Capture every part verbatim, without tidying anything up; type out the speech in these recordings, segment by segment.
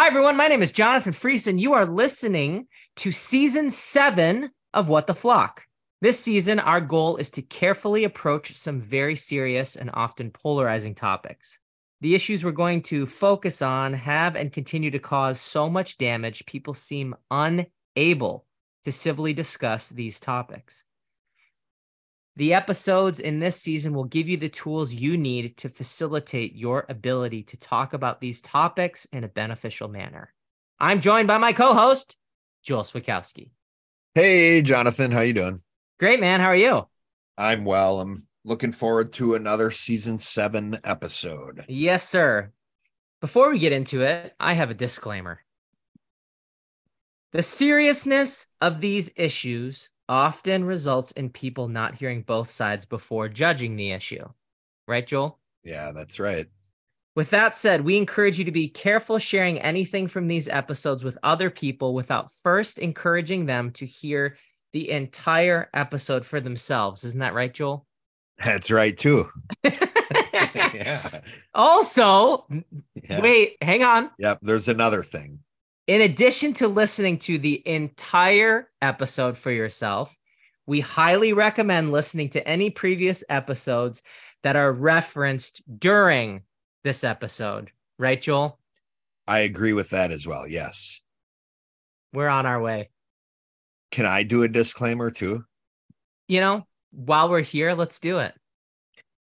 Hi, everyone. My name is Jonathan Friesen. You are listening to season seven of What the Flock. This season, our goal is to carefully approach some very serious and often polarizing topics. The issues we're going to focus on have and continue to cause so much damage, people seem unable to civilly discuss these topics. The episodes in this season will give you the tools you need to facilitate your ability to talk about these topics in a beneficial manner. I'm joined by my co-host, Joel Swakowski. Hey, Jonathan, how you doing? Great, man. How are you? I'm well. I'm looking forward to another season seven episode. Yes, sir. Before we get into it, I have a disclaimer. The seriousness of these issues often results in people not hearing both sides before judging the issue. Right, Joel? Yeah, that's right. With that said, we encourage you to be careful sharing anything from these episodes with other people without first encouraging them to hear the entire episode for themselves. Isn't that right, Joel? That's right, too. Yeah. Also, yeah. Wait, hang on. Yep, there's another thing. In addition to listening to the entire episode for yourself, we highly recommend listening to any previous episodes that are referenced during this episode. Right, Joel? I agree with that as well. Yes. We're on our way. Can I do a disclaimer too? You know, while we're here, let's do it.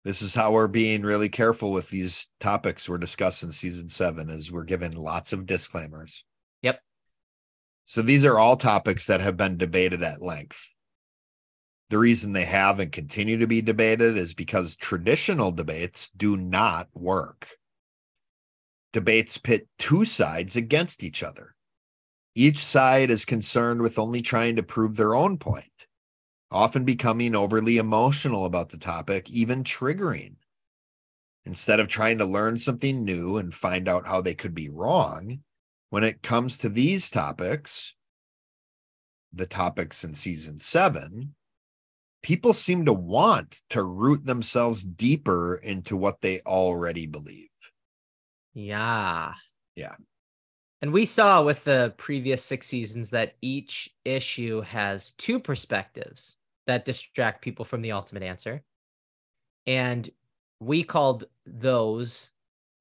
This is how we're being really careful with these topics we're discussing season seven, is we're giving lots of disclaimers. Yep. So these are all topics that have been debated at length. The reason they have and continue to be debated is because traditional debates do not work. Debates pit two sides against each other. Each side is concerned with only trying to prove their own point, often becoming overly emotional about the topic, even triggering. Instead of trying to learn something new and find out how they could be wrong, when it comes to these topics, the topics in season seven, people seem to want to root themselves deeper into what they already believe. Yeah. Yeah. And we saw with the previous six seasons that each issue has two perspectives that distract people from the ultimate answer. And we called those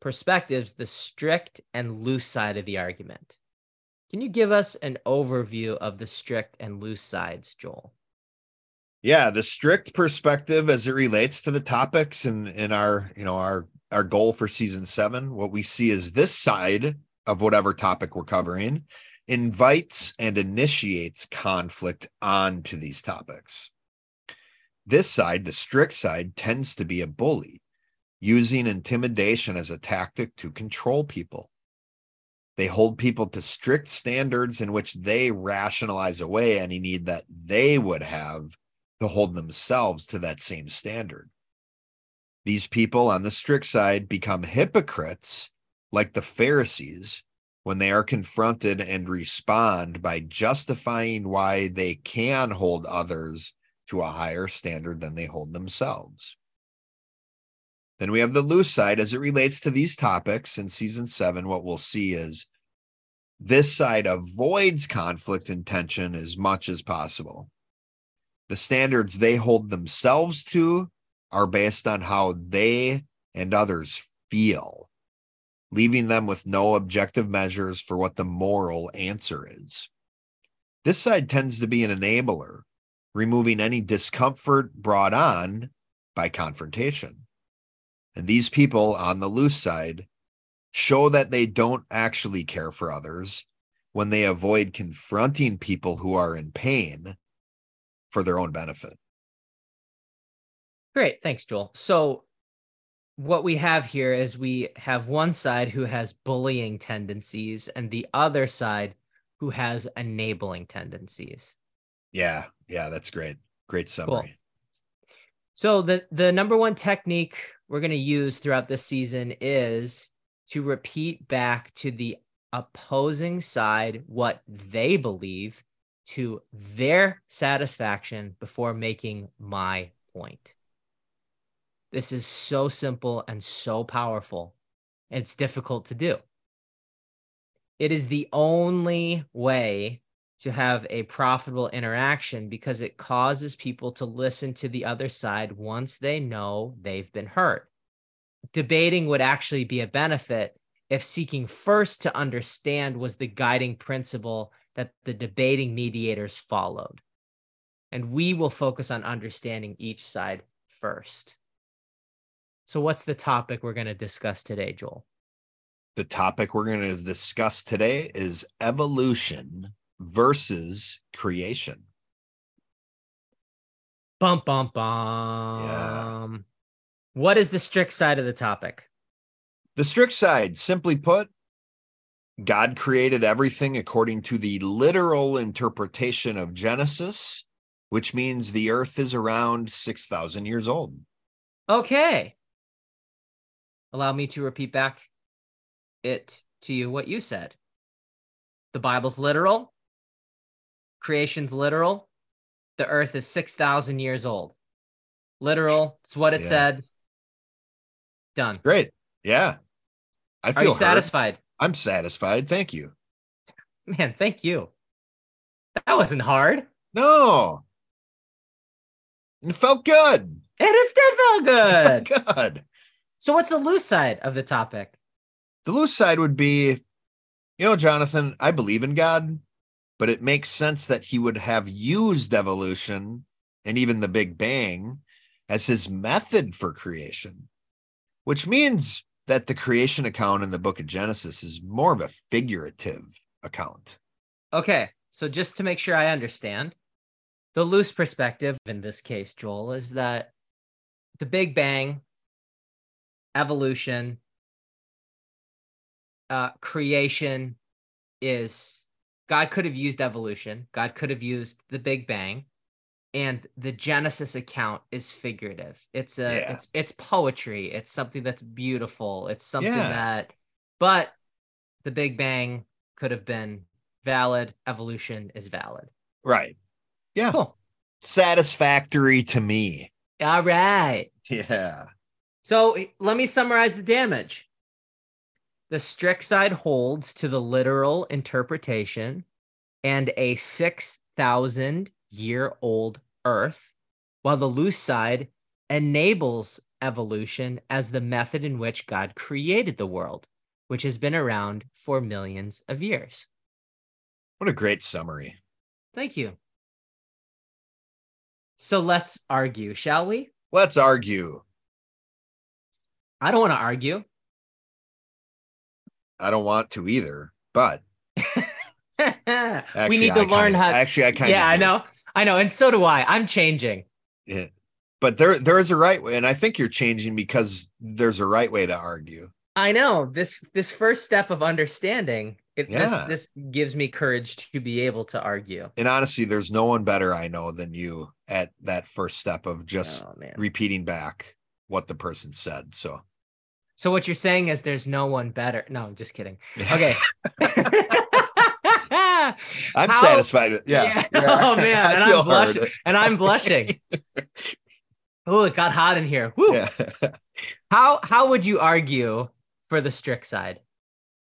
perspectives the strict and loose side of the argument. Can you give us an overview of the strict and loose sides, Joel? Yeah, the strict perspective as it relates to the topics and in, in our, you know, our, our goal for season seven, what we see is this side of whatever topic we're covering invites and initiates conflict onto these topics. This side, the strict side, tends to be a bully, using intimidation as a tactic to control people. They hold people to strict standards in which they rationalize away any need that they would have to hold themselves to that same standard. These people on the strict side become hypocrites, like the Pharisees, when they are confronted and respond by justifying why they can hold others to a higher standard than they hold themselves. Then we have the loose side as it relates to these topics in season seven. What we'll see is this side avoids conflict and tension as much as possible. The standards they hold themselves to are based on how they and others feel, leaving them with no objective measures for what the moral answer is. This side tends to be an enabler, removing any discomfort brought on by confrontation. And these people on the loose side show that they don't actually care for others when they avoid confronting people who are in pain for their own benefit. Great. Thanks, Joel. So what we have here is we have one side who has bullying tendencies and the other side who has enabling tendencies. Yeah. Yeah. That's great. Great summary. Cool. So the, the number one technique we're going to use throughout this season is to repeat back to the opposing side what they believe to their satisfaction before making my point. This is so simple and so powerful. It's difficult to do. It is the only way to have a profitable interaction, because it causes people to listen to the other side once they know they've been hurt. Debating would actually be a benefit if seeking first to understand was the guiding principle that the debating mediators followed. And we will focus on understanding each side first. So what's the topic we're going to discuss today, Joel? The topic we're going to discuss today is evolution versus creation. Bum, bum, bum. Yeah. What is the strict side of the topic? The strict side, simply put, God created everything according to the literal interpretation of Genesis, which means the earth is around six thousand years old. Okay. Allow me to repeat back it to you what you said. The Bible's literal. Creation's literal. The earth is six thousand years old. Literal. It's what it yeah. said. Done. That's great. Yeah. I feel Are you hurt. satisfied? I'm satisfied. Thank you. Man, thank you. That wasn't hard. No. It felt good. It, it felt good. It felt good. So what's the loose side of the topic? The loose side would be, you know, Jonathan, I believe in God, but it makes sense that he would have used evolution and even the Big Bang as his method for creation, which means that the creation account in the book of Genesis is more of a figurative account. Okay, so just to make sure I understand, the loose perspective in this case, Joel, is that the Big Bang, evolution, uh, creation is, God could have used evolution, God could have used the Big Bang, and the Genesis account is figurative. It's a, yeah. it's, it's poetry. It's something that's beautiful. It's something yeah. that, but the Big Bang could have been valid. Evolution is valid. Right. Yeah. Cool. Satisfactory to me. All right. Yeah. So let me summarize the damage. The strict side holds to the literal interpretation and a six thousand year old earth, while the loose side enables evolution as the method in which God created the world, which has been around for millions of years. What a great summary. Thank you. So let's argue, shall we? Let's argue. I don't want to argue. I don't want to either, but actually, we need to I learn kinda, how. Actually, I kind of. Yeah, do. I know. I know, and so do I. I'm changing. Yeah. But there, there is a right way, and I think you're changing because there's a right way to argue. I know. This this first step of understanding, it, yeah. this, this gives me courage to be able to argue. And honestly, there's no one better I know than you at that first step of just oh, repeating back what the person said. So, so what you're saying is there's no one better. No, I'm just kidding. Okay. I'm How? satisfied with yeah. yeah. Oh man, and I'm blushing. Hard. And I'm blushing. Oh, it got hot in here. Woo. Yeah. How how would you argue for the strict side?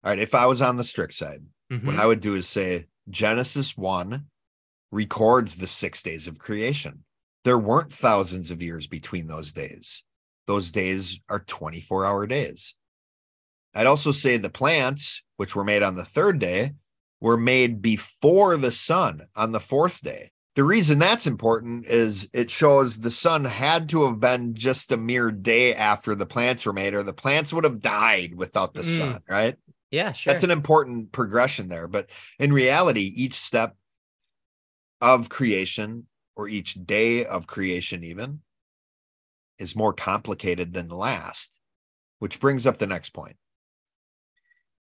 All right, if I was on the strict side, mm-hmm. what I would do is say Genesis one records the six days of creation. There weren't thousands of years between those days. Those days are twenty-four hour days. I'd also say the plants, which were made on the third day, were made before the sun on the fourth day. The reason that's important is it shows the sun had to have been just a mere day after the plants were made, or the plants would have died without the mm. sun, right? Yeah, sure. That's an important progression there. But in reality, each step of creation, or each day of creation even, is more complicated than the last, which brings up the next point.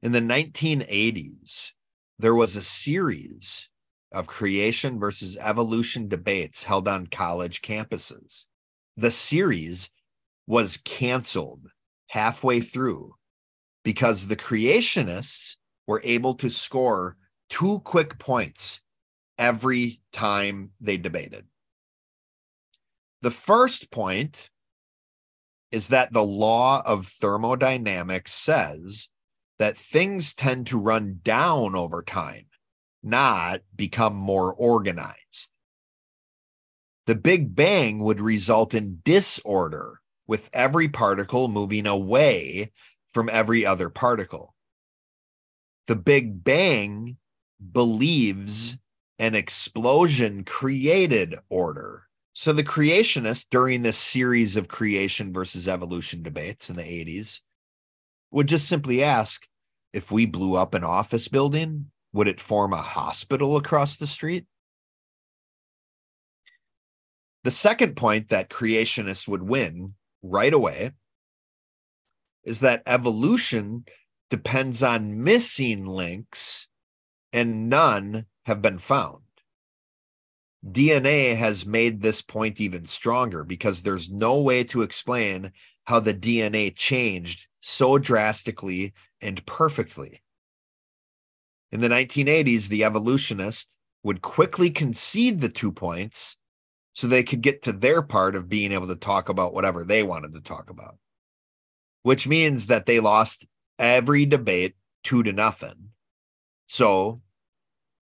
In the nineteen eighties, there was a series of creation versus evolution debates held on college campuses. The series was canceled halfway through because the creationists were able to score two quick points every time they debated. The first point is that the law of thermodynamics says that things tend to run down over time, not become more organized. The Big Bang would result in disorder, with every particle moving away from every other particle. The Big Bang believes an explosion created order. So the creationists, during this series of creation versus evolution debates in the eighties, would just simply ask, if we blew up an office building, would it form a hospital across the street? The second point that creationists would win right away is that evolution depends on missing links, and none have been found. D N A has made this point even stronger because there's no way to explain how the D N A changed so drastically and perfectly. In the nineteen eighties, the evolutionists would quickly concede the two points so they could get to their part of being able to talk about whatever they wanted to talk about, which means that they lost every debate two to nothing. So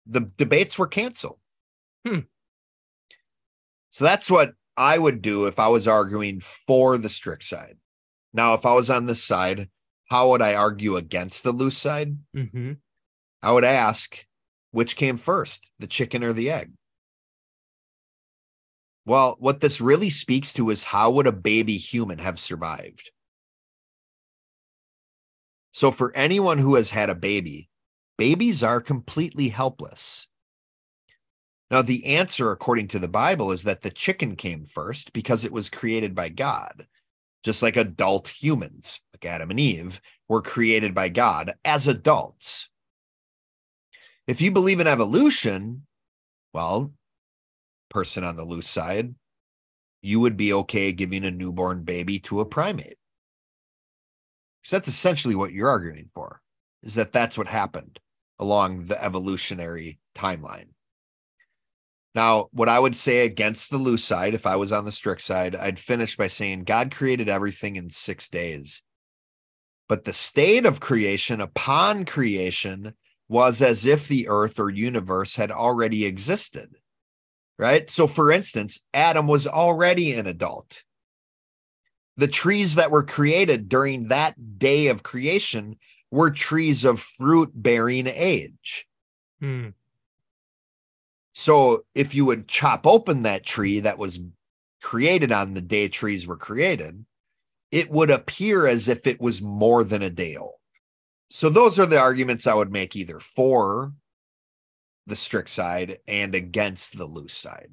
the debates were canceled. Hmm. So that's what I would do if I was arguing for the strict side. Now, if I was on this side, how would I argue against the loose side? Mm-hmm. I would ask, which came first, the chicken or the egg? Well, what this really speaks to is how would a baby human have survived? So for anyone who has had a baby, babies are completely helpless. Now, the answer, according to the Bible, is that the chicken came first because it was created by God, just like adult humans, like Adam and Eve, were created by God as adults. If you believe in evolution, well, person on the loose side, you would be okay giving a newborn baby to a primate. So that's essentially what you're arguing for, is that that's what happened along the evolutionary timeline. Now, what I would say against the loose side, if I was on the strict side, I'd finish by saying God created everything in six days. But the state of creation upon creation was as if the earth or universe had already existed, right? So for instance, Adam was already an adult. The trees that were created during that day of creation were trees of fruit-bearing age. Hmm. So if you would chop open that tree that was created on the day trees were created, it would appear as if it was more than a day old. So those are the arguments I would make either for the strict side and against the loose side.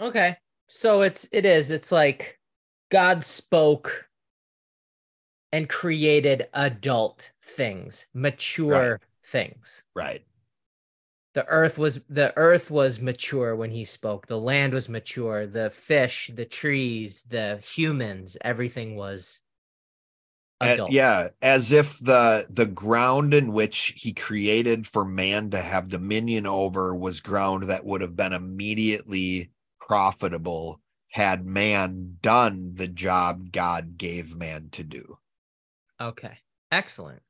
Okay. So it's, it is, it's like God spoke and created adult things, mature right. things. Right. The earth was the earth was mature when he spoke. The land was mature. The fish, the trees, the humans, everything was adult. Uh, yeah, as if the the ground in which he created for man to have dominion over was ground that would have been immediately profitable had man done the job God gave man to do. Okay, excellent.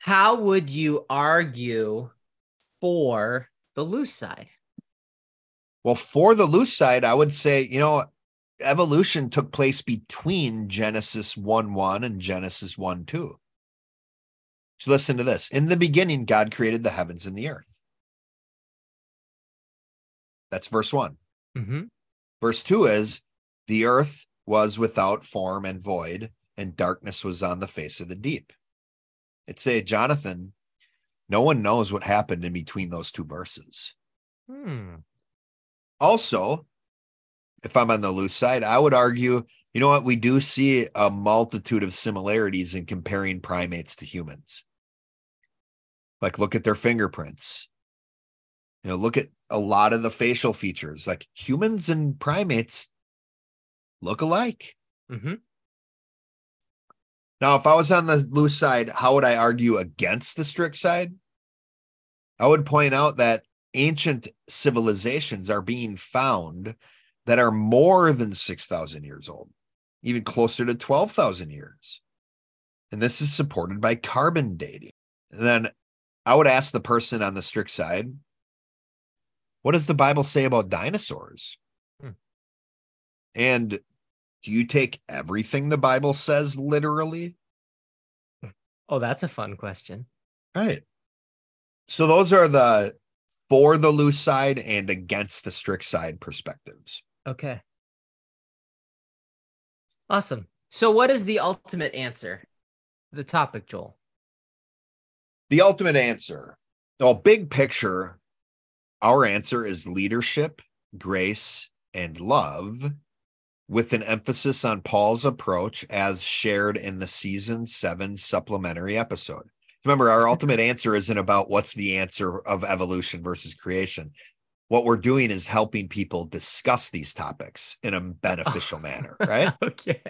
How would you argue for the loose side? Well, for the loose side, I would say, you know, evolution took place between Genesis one one and Genesis one two. So listen to this. In the beginning, God created the heavens and the earth. That's verse one. Mm-hmm. Verse two is, the earth was without form and void, and darkness was on the face of the deep. It'd say, Jonathan, no one knows what happened in between those two verses. Hmm. Also, if I'm on the loose side, I would argue, you know what? We do see a multitude of similarities in comparing primates to humans. Like, look at their fingerprints. You know, look at a lot of the facial features. Like, humans and primates look alike. Mm-hmm. Now, if I was on the loose side, how would I argue against the strict side? I would point out that ancient civilizations are being found that are more than six thousand years old, even closer to twelve thousand years. And this is supported by carbon dating. And then I would ask the person on the strict side, what does the Bible say about dinosaurs? Hmm. And do you take everything the Bible says literally? Oh, that's a fun question. Right. So those are the for the loose side and against the strict side perspectives. Okay. Awesome. So what is the ultimate answer? The topic, Joel. The ultimate answer. Well, big picture, our answer is leadership, grace, and love, with an emphasis on Paul's approach as shared in the season seven supplementary episode. Remember, our ultimate answer isn't about what's the answer of evolution versus creation. What we're doing is helping people discuss these topics in a beneficial oh. manner, right? Okay.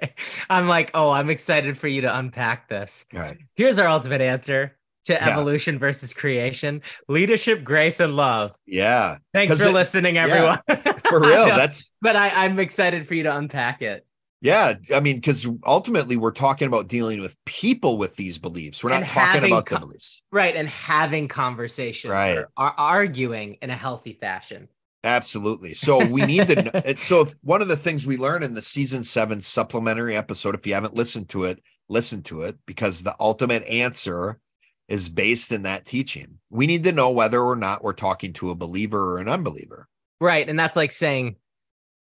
I'm like, oh, I'm excited for you to unpack this. All right. Here's our ultimate answer to yeah. evolution versus creation, leadership, grace, and love. Yeah. Thanks for it, listening, everyone. Yeah, for real. That's. But I, I'm excited for you to unpack it. Yeah, I mean, because ultimately we're talking about dealing with people with these beliefs. We're not talking about com- the beliefs. Right, and having conversations, right. or, or arguing in a healthy fashion. Absolutely. So we need to, so if one of the things we learn in the season seven supplementary episode, if you haven't listened to it, listen to it, because the ultimate answer is based in that teaching. We need to know whether or not we're talking to a believer or an unbeliever. Right, and that's like saying,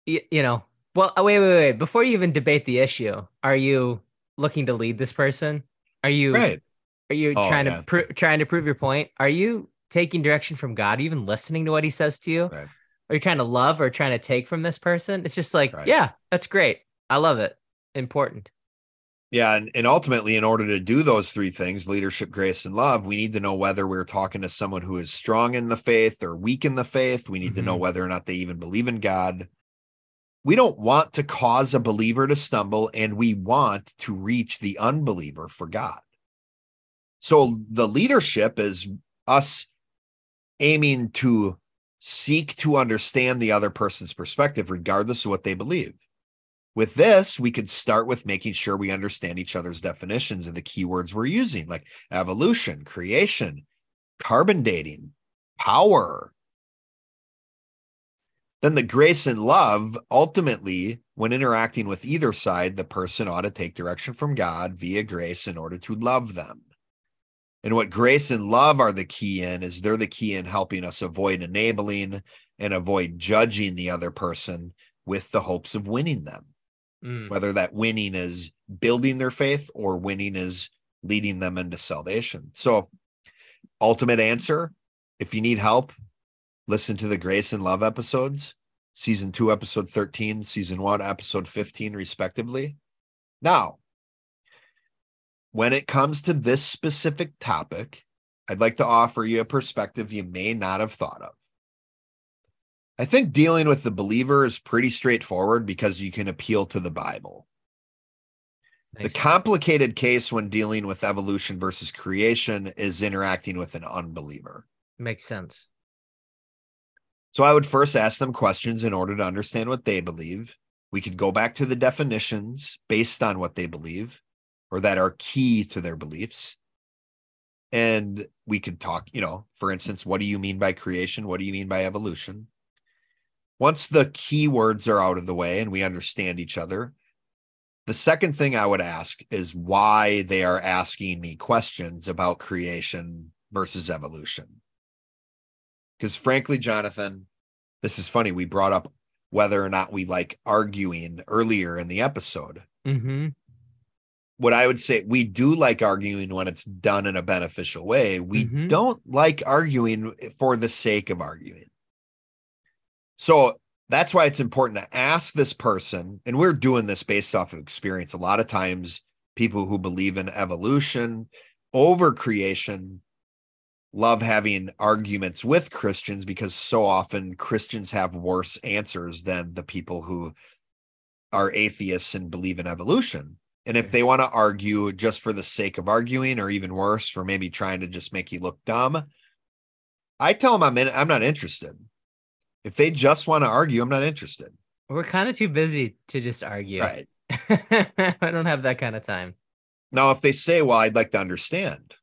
you, you know, well, wait, wait, wait. Before you even debate the issue, are you looking to lead this person? Are you right. are you oh, trying yeah. to pro- trying to prove your point? Are you taking direction from God? Are you even listening to what he says to you? Right. Are you trying to love or trying to take from this person? It's just like, right. yeah, that's great. I love it. Important. Yeah. And, and ultimately, in order to do those three things, leadership, grace, and love, we need to know whether we're talking to someone who is strong in the faith or weak in the faith. We need mm-hmm. to know whether or not they even believe in God. We don't want to cause a believer to stumble, and we want to reach the unbeliever for God. So the leadership is us aiming to seek to understand the other person's perspective, regardless of what they believe. With this, we could start with making sure we understand each other's definitions of the keywords we're using, like evolution, creation, carbon dating, power. Then the grace and love, ultimately, when interacting with either side, the person ought to take direction from God via grace in order to love them. And what grace and love are the key in is they're the key in helping us avoid enabling and avoid judging the other person with the hopes of winning them, mm. whether that winning is building their faith or winning is leading them into salvation. So ultimate answer, if you need help, listen to the Grace and Love episodes, season two, episode thirteen, season one, episode fifteen, respectively. Now, when it comes to this specific topic, I'd like to offer you a perspective you may not have thought of. I think dealing with the believer is pretty straightforward because you can appeal to the Bible. Nice. The complicated case when dealing with evolution versus creation is interacting with an unbeliever. Makes sense. So I would first ask them questions in order to understand what they believe. We could go back to the definitions based on what they believe or that are key to their beliefs. And we could talk, you know, for instance, what do you mean by creation? What do you mean by evolution? Once the key words are out of the way and we understand each other, the second thing I would ask is why they are asking me questions about creation versus evolution. Because frankly, Jonathan, this is funny. We brought up whether or not we like arguing earlier in the episode. Mm-hmm. What I would say, we do like arguing when it's done in a beneficial way. We mm-hmm. don't like arguing for the sake of arguing. So that's why it's important to ask this person, and we're doing this based off of experience. A lot of times people who believe in evolution over creation love having arguments with Christians because so often Christians have worse answers than the people who are atheists and believe in evolution. And if they want to argue just for the sake of arguing, or even worse, for maybe trying to just make you look dumb, I tell them I'm in, I'm not interested. If they just want to argue, I'm not interested. We're kind of too busy to just argue. Right. I don't have that kind of time. Now, if they say, well, I'd like to understand,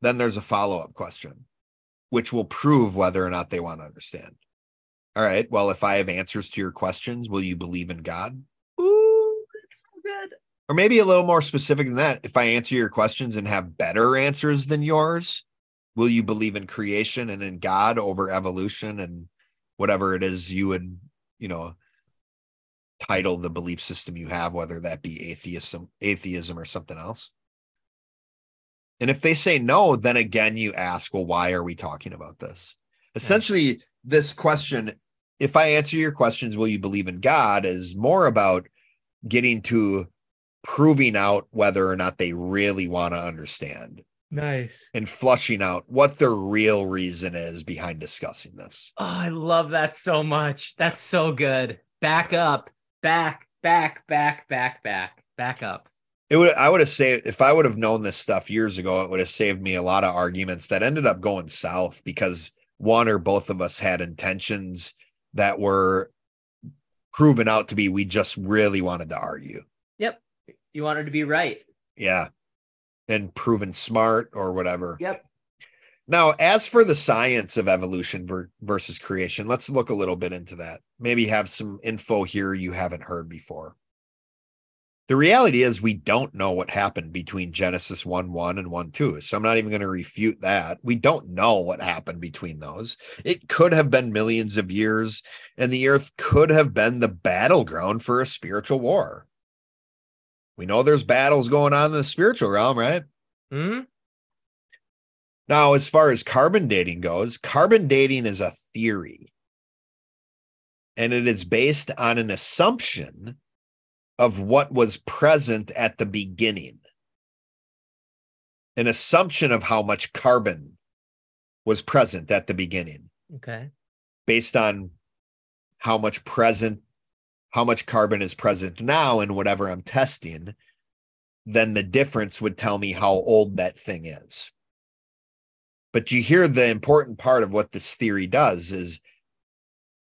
then there's a follow-up question, which will prove whether or not they want to understand. All right, well, if I have answers to your questions, will you believe in God? Ooh, that's so good. Or maybe a little more specific than that. If I answer your questions and have better answers than yours, will you believe in creation and in God over evolution and whatever it is you would, you know, title the belief system you have, whether that be atheism, atheism or something else? And if they say no, then again, you ask, well, why are we talking about this? Essentially, this question, if I answer your questions, will you believe in God, is more about getting to proving out whether or not they really want to understand. Nice. And flushing out what the real reason is behind discussing this. Oh, I love that so much. That's so good. Back up, back, back, back, back, back, back up. It would, I would have saved, if I would have known this stuff years ago, it would have saved me a lot of arguments that ended up going south because one or both of us had intentions that were proven out to be, we just really wanted to argue. Yep. You wanted to be right. Yeah. And proven smart or whatever. Yep. Now, as for the science of evolution ver- versus creation, let's look a little bit into that. Maybe have some info here you haven't heard before. The reality is we don't know what happened between Genesis one one and one two. So I'm not even going to refute that. We don't know what happened between those. It could have been millions of years, and the earth could have been the battleground for a spiritual war. We know there's battles going on in the spiritual realm, right? Mm-hmm. Now, as far as carbon dating goes, carbon dating is a theory. And it is based on an assumption of what was present at the beginning. An assumption of how much carbon was present at the beginning. Okay. Based on how much present, how much carbon is present now in whatever I'm testing, then the difference would tell me how old that thing is. But you hear the important part of what this theory does is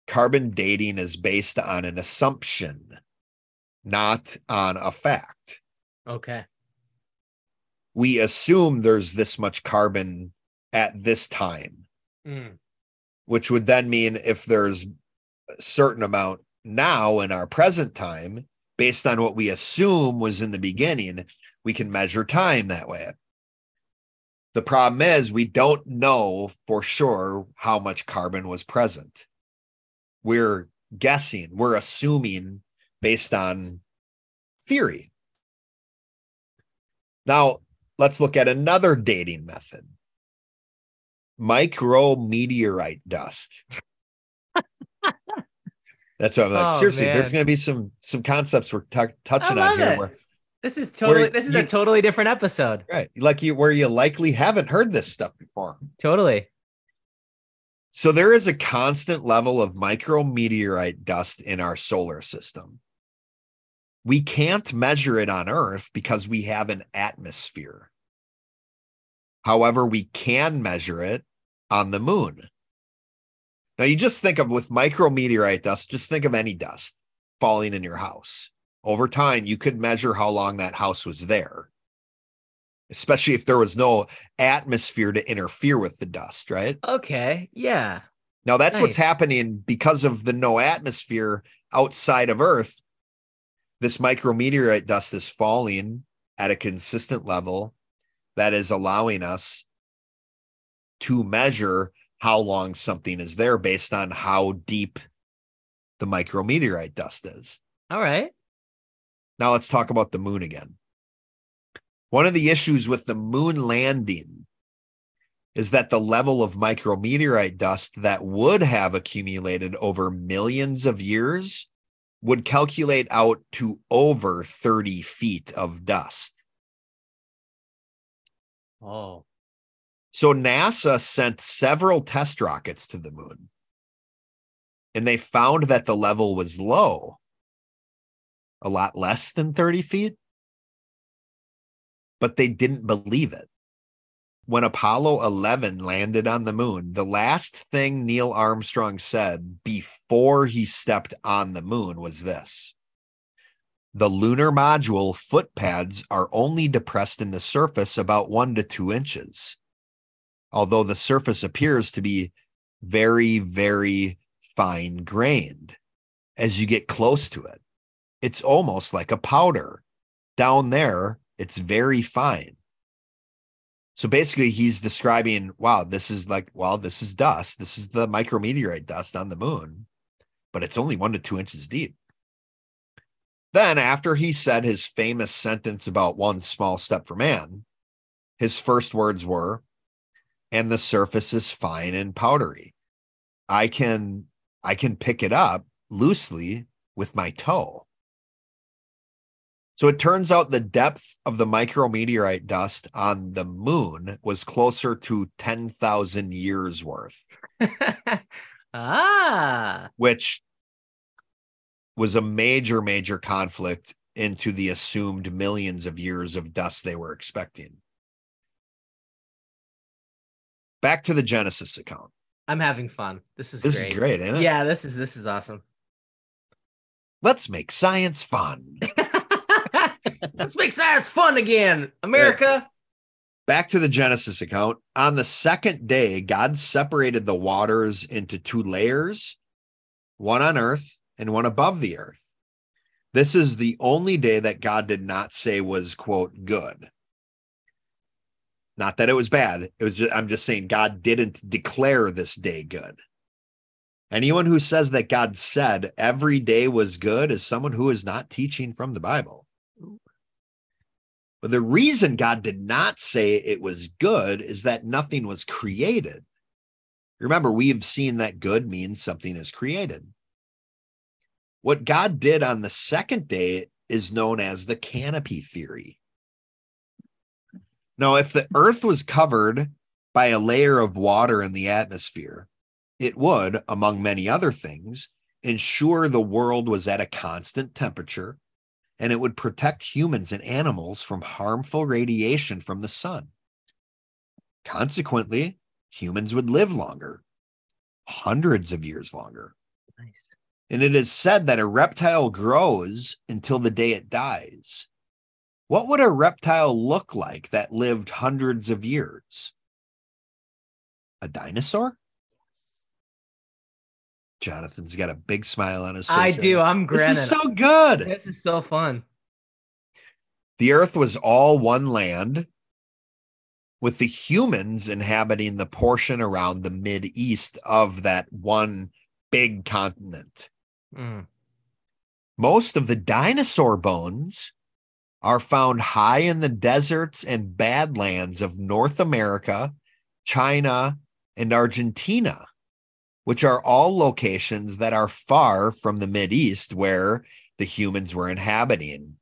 carbon dating is based on an assumption, not on a fact. Okay. We assume there's this much carbon at this time, mm. which would then mean if there's a certain amount now in our present time, based on what we assume was in the beginning, we can measure time that way. The problem is we don't know for sure how much carbon was present. We're guessing, we're assuming based on theory. Now, let's look at another dating method. Micrometeorite dust. That's what I'm like. Oh, seriously, man. There's going to be some some concepts we're t- touching on here. Where, this is totally where this is you, a totally different episode, right? Like you, where you likely haven't heard this stuff before. Totally. So there is a constant level of micrometeorite dust in our solar system. We can't measure it on Earth because we have an atmosphere. However, we can measure it on the moon. Now, you just think of with micrometeorite dust, just think of any dust falling in your house. Over time, you could measure how long that house was there, especially if there was no atmosphere to interfere with the dust, right? Okay, yeah. Now, that's nice. What's happening because of the no atmosphere outside of Earth. This micrometeorite dust is falling at a consistent level that is allowing us to measure how long something is there based on how deep the micrometeorite dust is. All right. Now let's talk about the moon again. One of the issues with the moon landing is that the level of micrometeorite dust that would have accumulated over millions of years would calculate out to over thirty feet of dust. Oh. So NASA sent several test rockets to the moon, and they found that the level was low, a lot less than thirty feet, but they didn't believe it. When Apollo eleven landed on the moon, the last thing Neil Armstrong said before he stepped on the moon was this: The lunar module foot pads are only depressed in the surface about one to two inches, although the surface appears to be very, very fine-grained as you get close to it. It's almost like a powder. Down there, it's very fine. So basically, he's describing, wow, this is like, well, this is dust. This is the micrometeorite dust on the moon, but it's only one to two inches deep. Then, after he said his famous sentence about one small step for man, his first words were, and the surface is fine and powdery. I can, I can pick it up loosely with my toe. So it turns out the depth of the micrometeorite dust on the moon was closer to ten thousand years worth. ah. Which was a major, major conflict into the assumed millions of years of dust they were expecting. Back to the Genesis account. I'm having fun. This is this great. This is great, isn't it? Yeah, this is this is awesome. Let's make science fun. Let's make science fun again, America. Back to the Genesis account. On the second day, God separated the waters into two layers, one on earth and one above the earth. This is the only day that God did not say was, quote, good. Not that it was bad. It was just, I'm just saying God didn't declare this day good. Anyone who says that God said every day was good is someone who is not teaching from the Bible. But the reason God did not say it was good is that nothing was created. Remember, we've seen that good means something is created. What God did on the second day is known as the canopy theory. Now, if the earth was covered by a layer of water in the atmosphere, it would, among many other things, ensure the world was at a constant temperature, and it would protect humans and animals from harmful radiation from the sun. Consequently, humans would live longer, hundreds of years longer. Nice. And it is said that a reptile grows until the day it dies. What would a reptile look like that lived hundreds of years? A dinosaur? Jonathan's got a big smile on his face. I do. I'm grinning. This is so good. This is so fun. The earth was all one land, with the humans inhabiting the portion around the Mideast of that one big continent. Mm. Most of the dinosaur bones are found high in the deserts and badlands of North America, China, and Argentina, which are all locations that are far from the Mideast where the humans were inhabiting.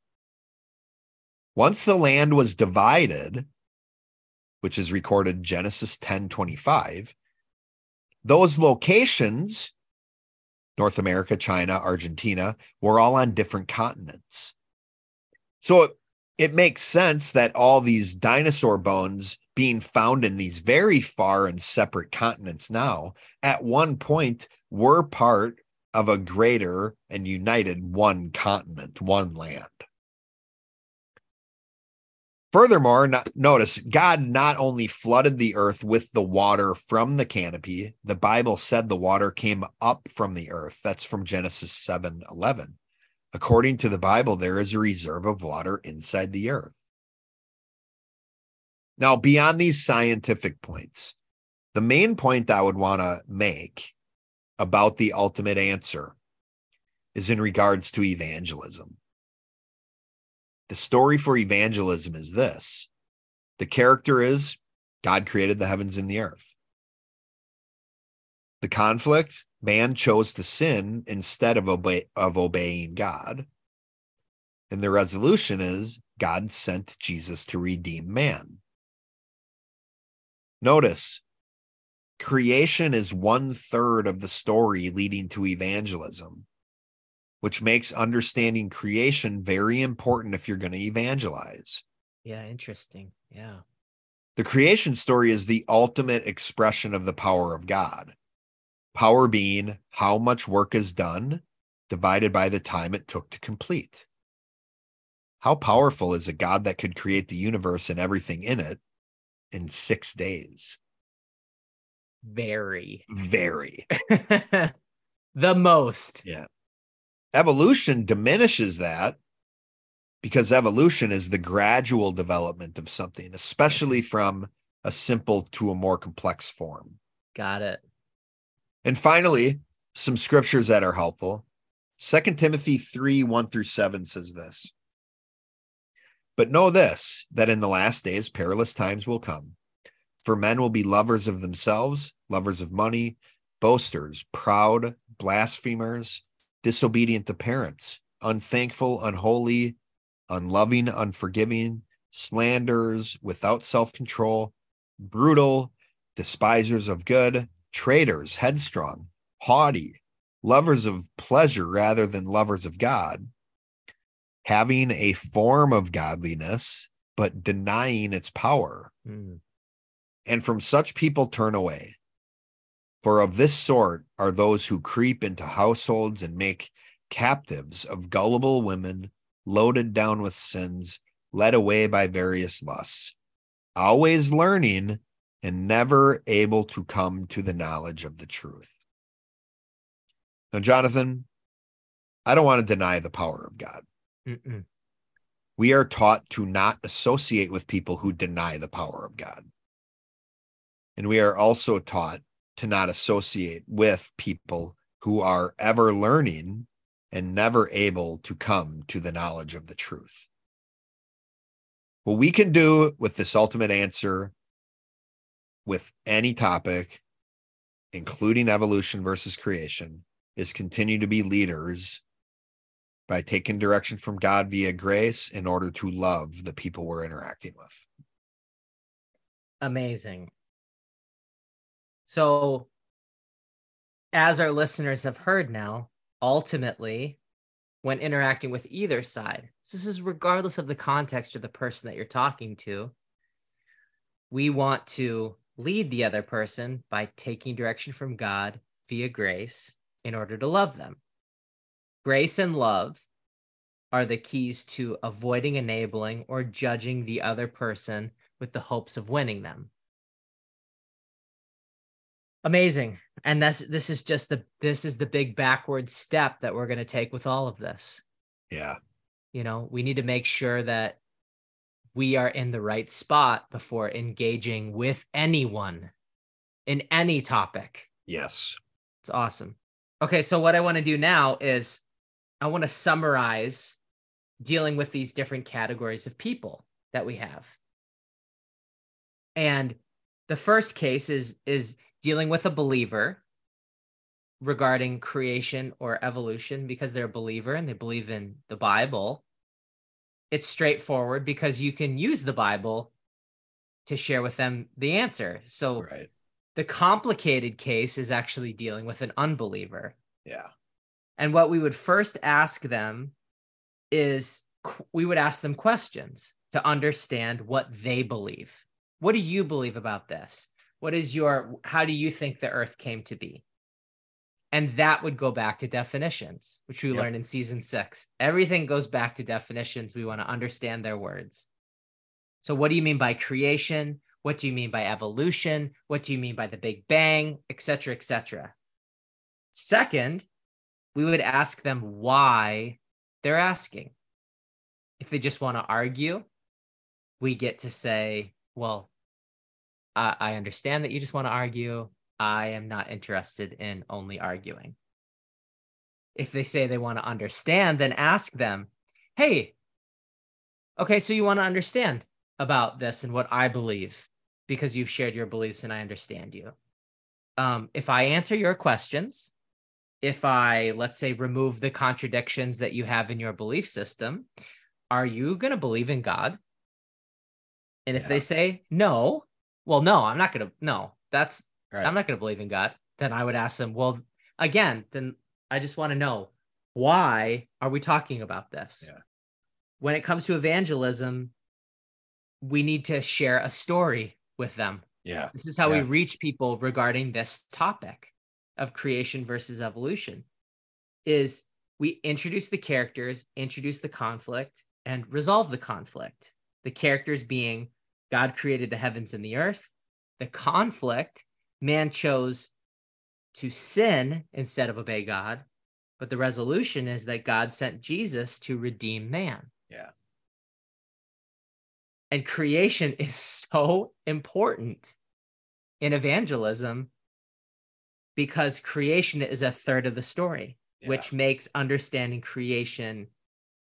Once the land was divided, which is recorded Genesis ten twenty-five, those locations, North America, China, Argentina, were all on different continents. So it, it makes sense that all these dinosaur bones being found in these very far and separate continents now, at one point, were part of a greater and united one continent, one land. Furthermore, not, notice God not only flooded the earth with the water from the canopy, the Bible said the water came up from the earth. That's from Genesis seven eleven. According to the Bible, there is a reserve of water inside the earth. Now, beyond these scientific points, the main point I would want to make about the ultimate answer is in regards to evangelism. The story for evangelism is this. The character is God created the heavens and the earth. The conflict, man chose to sin instead of, obe- of obeying God. And the resolution is God sent Jesus to redeem man. Notice, creation is one third of the story leading to evangelism, which makes understanding creation very important if you're going to evangelize. Yeah, interesting. Yeah. The creation story is the ultimate expression of the power of God. Power being how much work is done divided by the time it took to complete. How powerful is a God that could create the universe and everything in it in six days? Very. Very. The most. Yeah. Evolution diminishes that, because evolution is the gradual development of something, especially from a simple to a more complex form. Got it. And finally, some scriptures that are helpful. Second Timothy three, one through seven says this. But know this, that in the last days perilous times will come. For men will be lovers of themselves, lovers of money, boasters, proud, blasphemers, disobedient to parents, unthankful, unholy, unloving, unforgiving, slanderers, without self-control, brutal, despisers of good, traitors, headstrong, haughty, lovers of pleasure rather than lovers of God, having a form of godliness, but denying its power. Mm. And from such people turn away. For of this sort are those who creep into households and make captives of gullible women, loaded down with sins, led away by various lusts, always learning and never able to come to the knowledge of the truth. Now, Jonathan, I don't want to deny the power of God. Mm-mm. We are taught to not associate with people who deny the power of God. And we are also taught to not associate with people who are ever learning and never able to come to the knowledge of the truth. What we can do with this ultimate answer with any topic, including evolution versus creation, is continue to be leaders by taking direction from God via grace in order to love the people we're interacting with. Amazing. So, as our listeners have heard now, ultimately, when interacting with either side, so this is regardless of the context or the person that you're talking to, we want to lead the other person by taking direction from God via grace in order to love them. Grace and love are the keys to avoiding enabling or judging the other person with the hopes of winning them. Amazing. And that's, this is just the, this is the big backward step that we're going to take with all of this. Yeah. You know, we need to make sure that we are in the right spot before engaging with anyone in any topic. Yes. It's awesome. Okay. So what I want to do now is I want to summarize dealing with these different categories of people that we have. And the first case is, is, dealing with a believer regarding creation or evolution, because they're a believer and they believe in the Bible. It's straightforward because you can use the Bible to share with them the answer. So right. The complicated case is actually dealing with an unbeliever. Yeah. And what we would first ask them is we would ask them questions to understand what they believe. What do you believe about this? What is your, how do you think the earth came to be? And that would go back to definitions, which we yep. learned in season six. Everything goes back to definitions. We want to understand their words. So what do you mean by creation? What do you mean by evolution? What do you mean by the Big Bang, et cetera, et cetera? Second, we would ask them why they're asking. If they just want to argue, we get to say, well, I understand that you just want to argue. I am not interested in only arguing. If they say they want to understand, then ask them, hey, okay, so you want to understand about this and what I believe because you've shared your beliefs and I understand you. Um, if I answer your questions, if I, let's say, remove the contradictions that you have in your belief system, are you going to believe in God? And if yeah. they say no, well, no, I'm not going to, no, that's, right. I'm not going to believe in God. Then I would ask them, well, again, then I just want to know, why are we talking about this? Yeah. When it comes to evangelism, we need to share a story with them. Yeah. This is how yeah. we reach people regarding this topic of creation versus evolution, is we introduce the characters, introduce the conflict, and resolve the conflict. The characters being God created the heavens and the earth. The conflict, man chose to sin instead of obey God. But the resolution is that God sent Jesus to redeem man. Yeah. And creation is so important in evangelism because creation is a third of the story, yeah. which makes understanding creation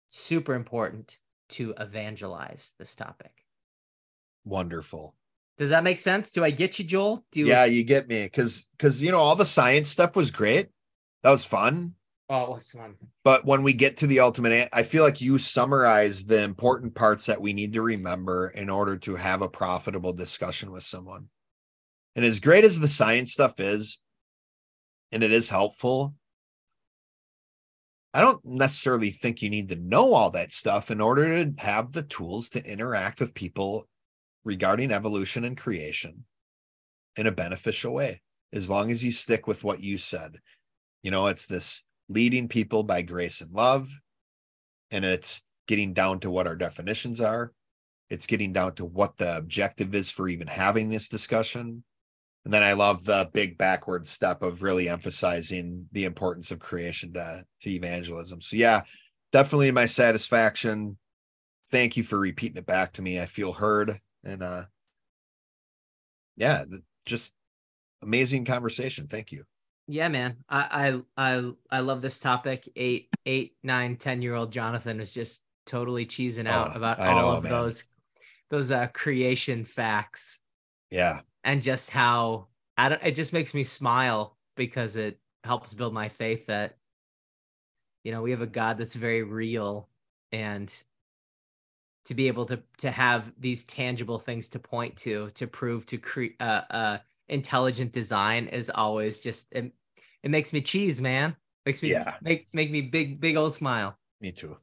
super important to evangelize this topic. Wonderful. Does that make sense? Do I get you, Joel? Do you... Yeah, you get me. Cause, cause you know, all the science stuff was great. That was fun. Oh, it was fun. But when we get to the ultimate, I feel like you summarize the important parts that we need to remember in order to have a profitable discussion with someone. And as great as the science stuff is, and it is helpful, I don't necessarily think you need to know all that stuff in order to have the tools to interact with people regarding evolution and creation in a beneficial way, as long as you stick with what you said. You know, it's this leading people by grace and love, and it's getting down to what our definitions are. It's getting down to what the objective is for even having this discussion. And then I love the big backward step of really emphasizing the importance of creation to, to evangelism. So yeah, definitely my satisfaction. Thank you for repeating it back to me. I feel heard. And uh, yeah, just amazing conversation. Thank you. Yeah, man. I I I, I love this topic. Eight, eight, nine, ten-year-old Jonathan was just totally cheesing out oh, about I all know, of man. those those uh, creation facts. Yeah. And just how I don't, it just makes me smile because it helps build my faith that, you know, we have a God that's very real, and to be able to to have these tangible things to point to to prove to create uh, uh, intelligent design is always just it, it makes me cheese, man. Makes me yeah. make make me big big old smile. Me too.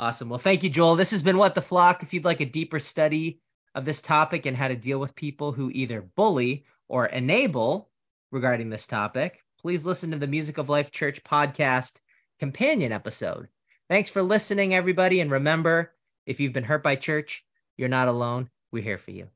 Awesome. Well, thank you, Joel. This has been What the Flock. If you'd like a deeper study of this topic and how to deal with people who either bully or enable regarding this topic, please listen to the Music of Life Church podcast companion episode. Thanks for listening, everybody, and remember, if you've been hurt by church, you're not alone. We're here for you.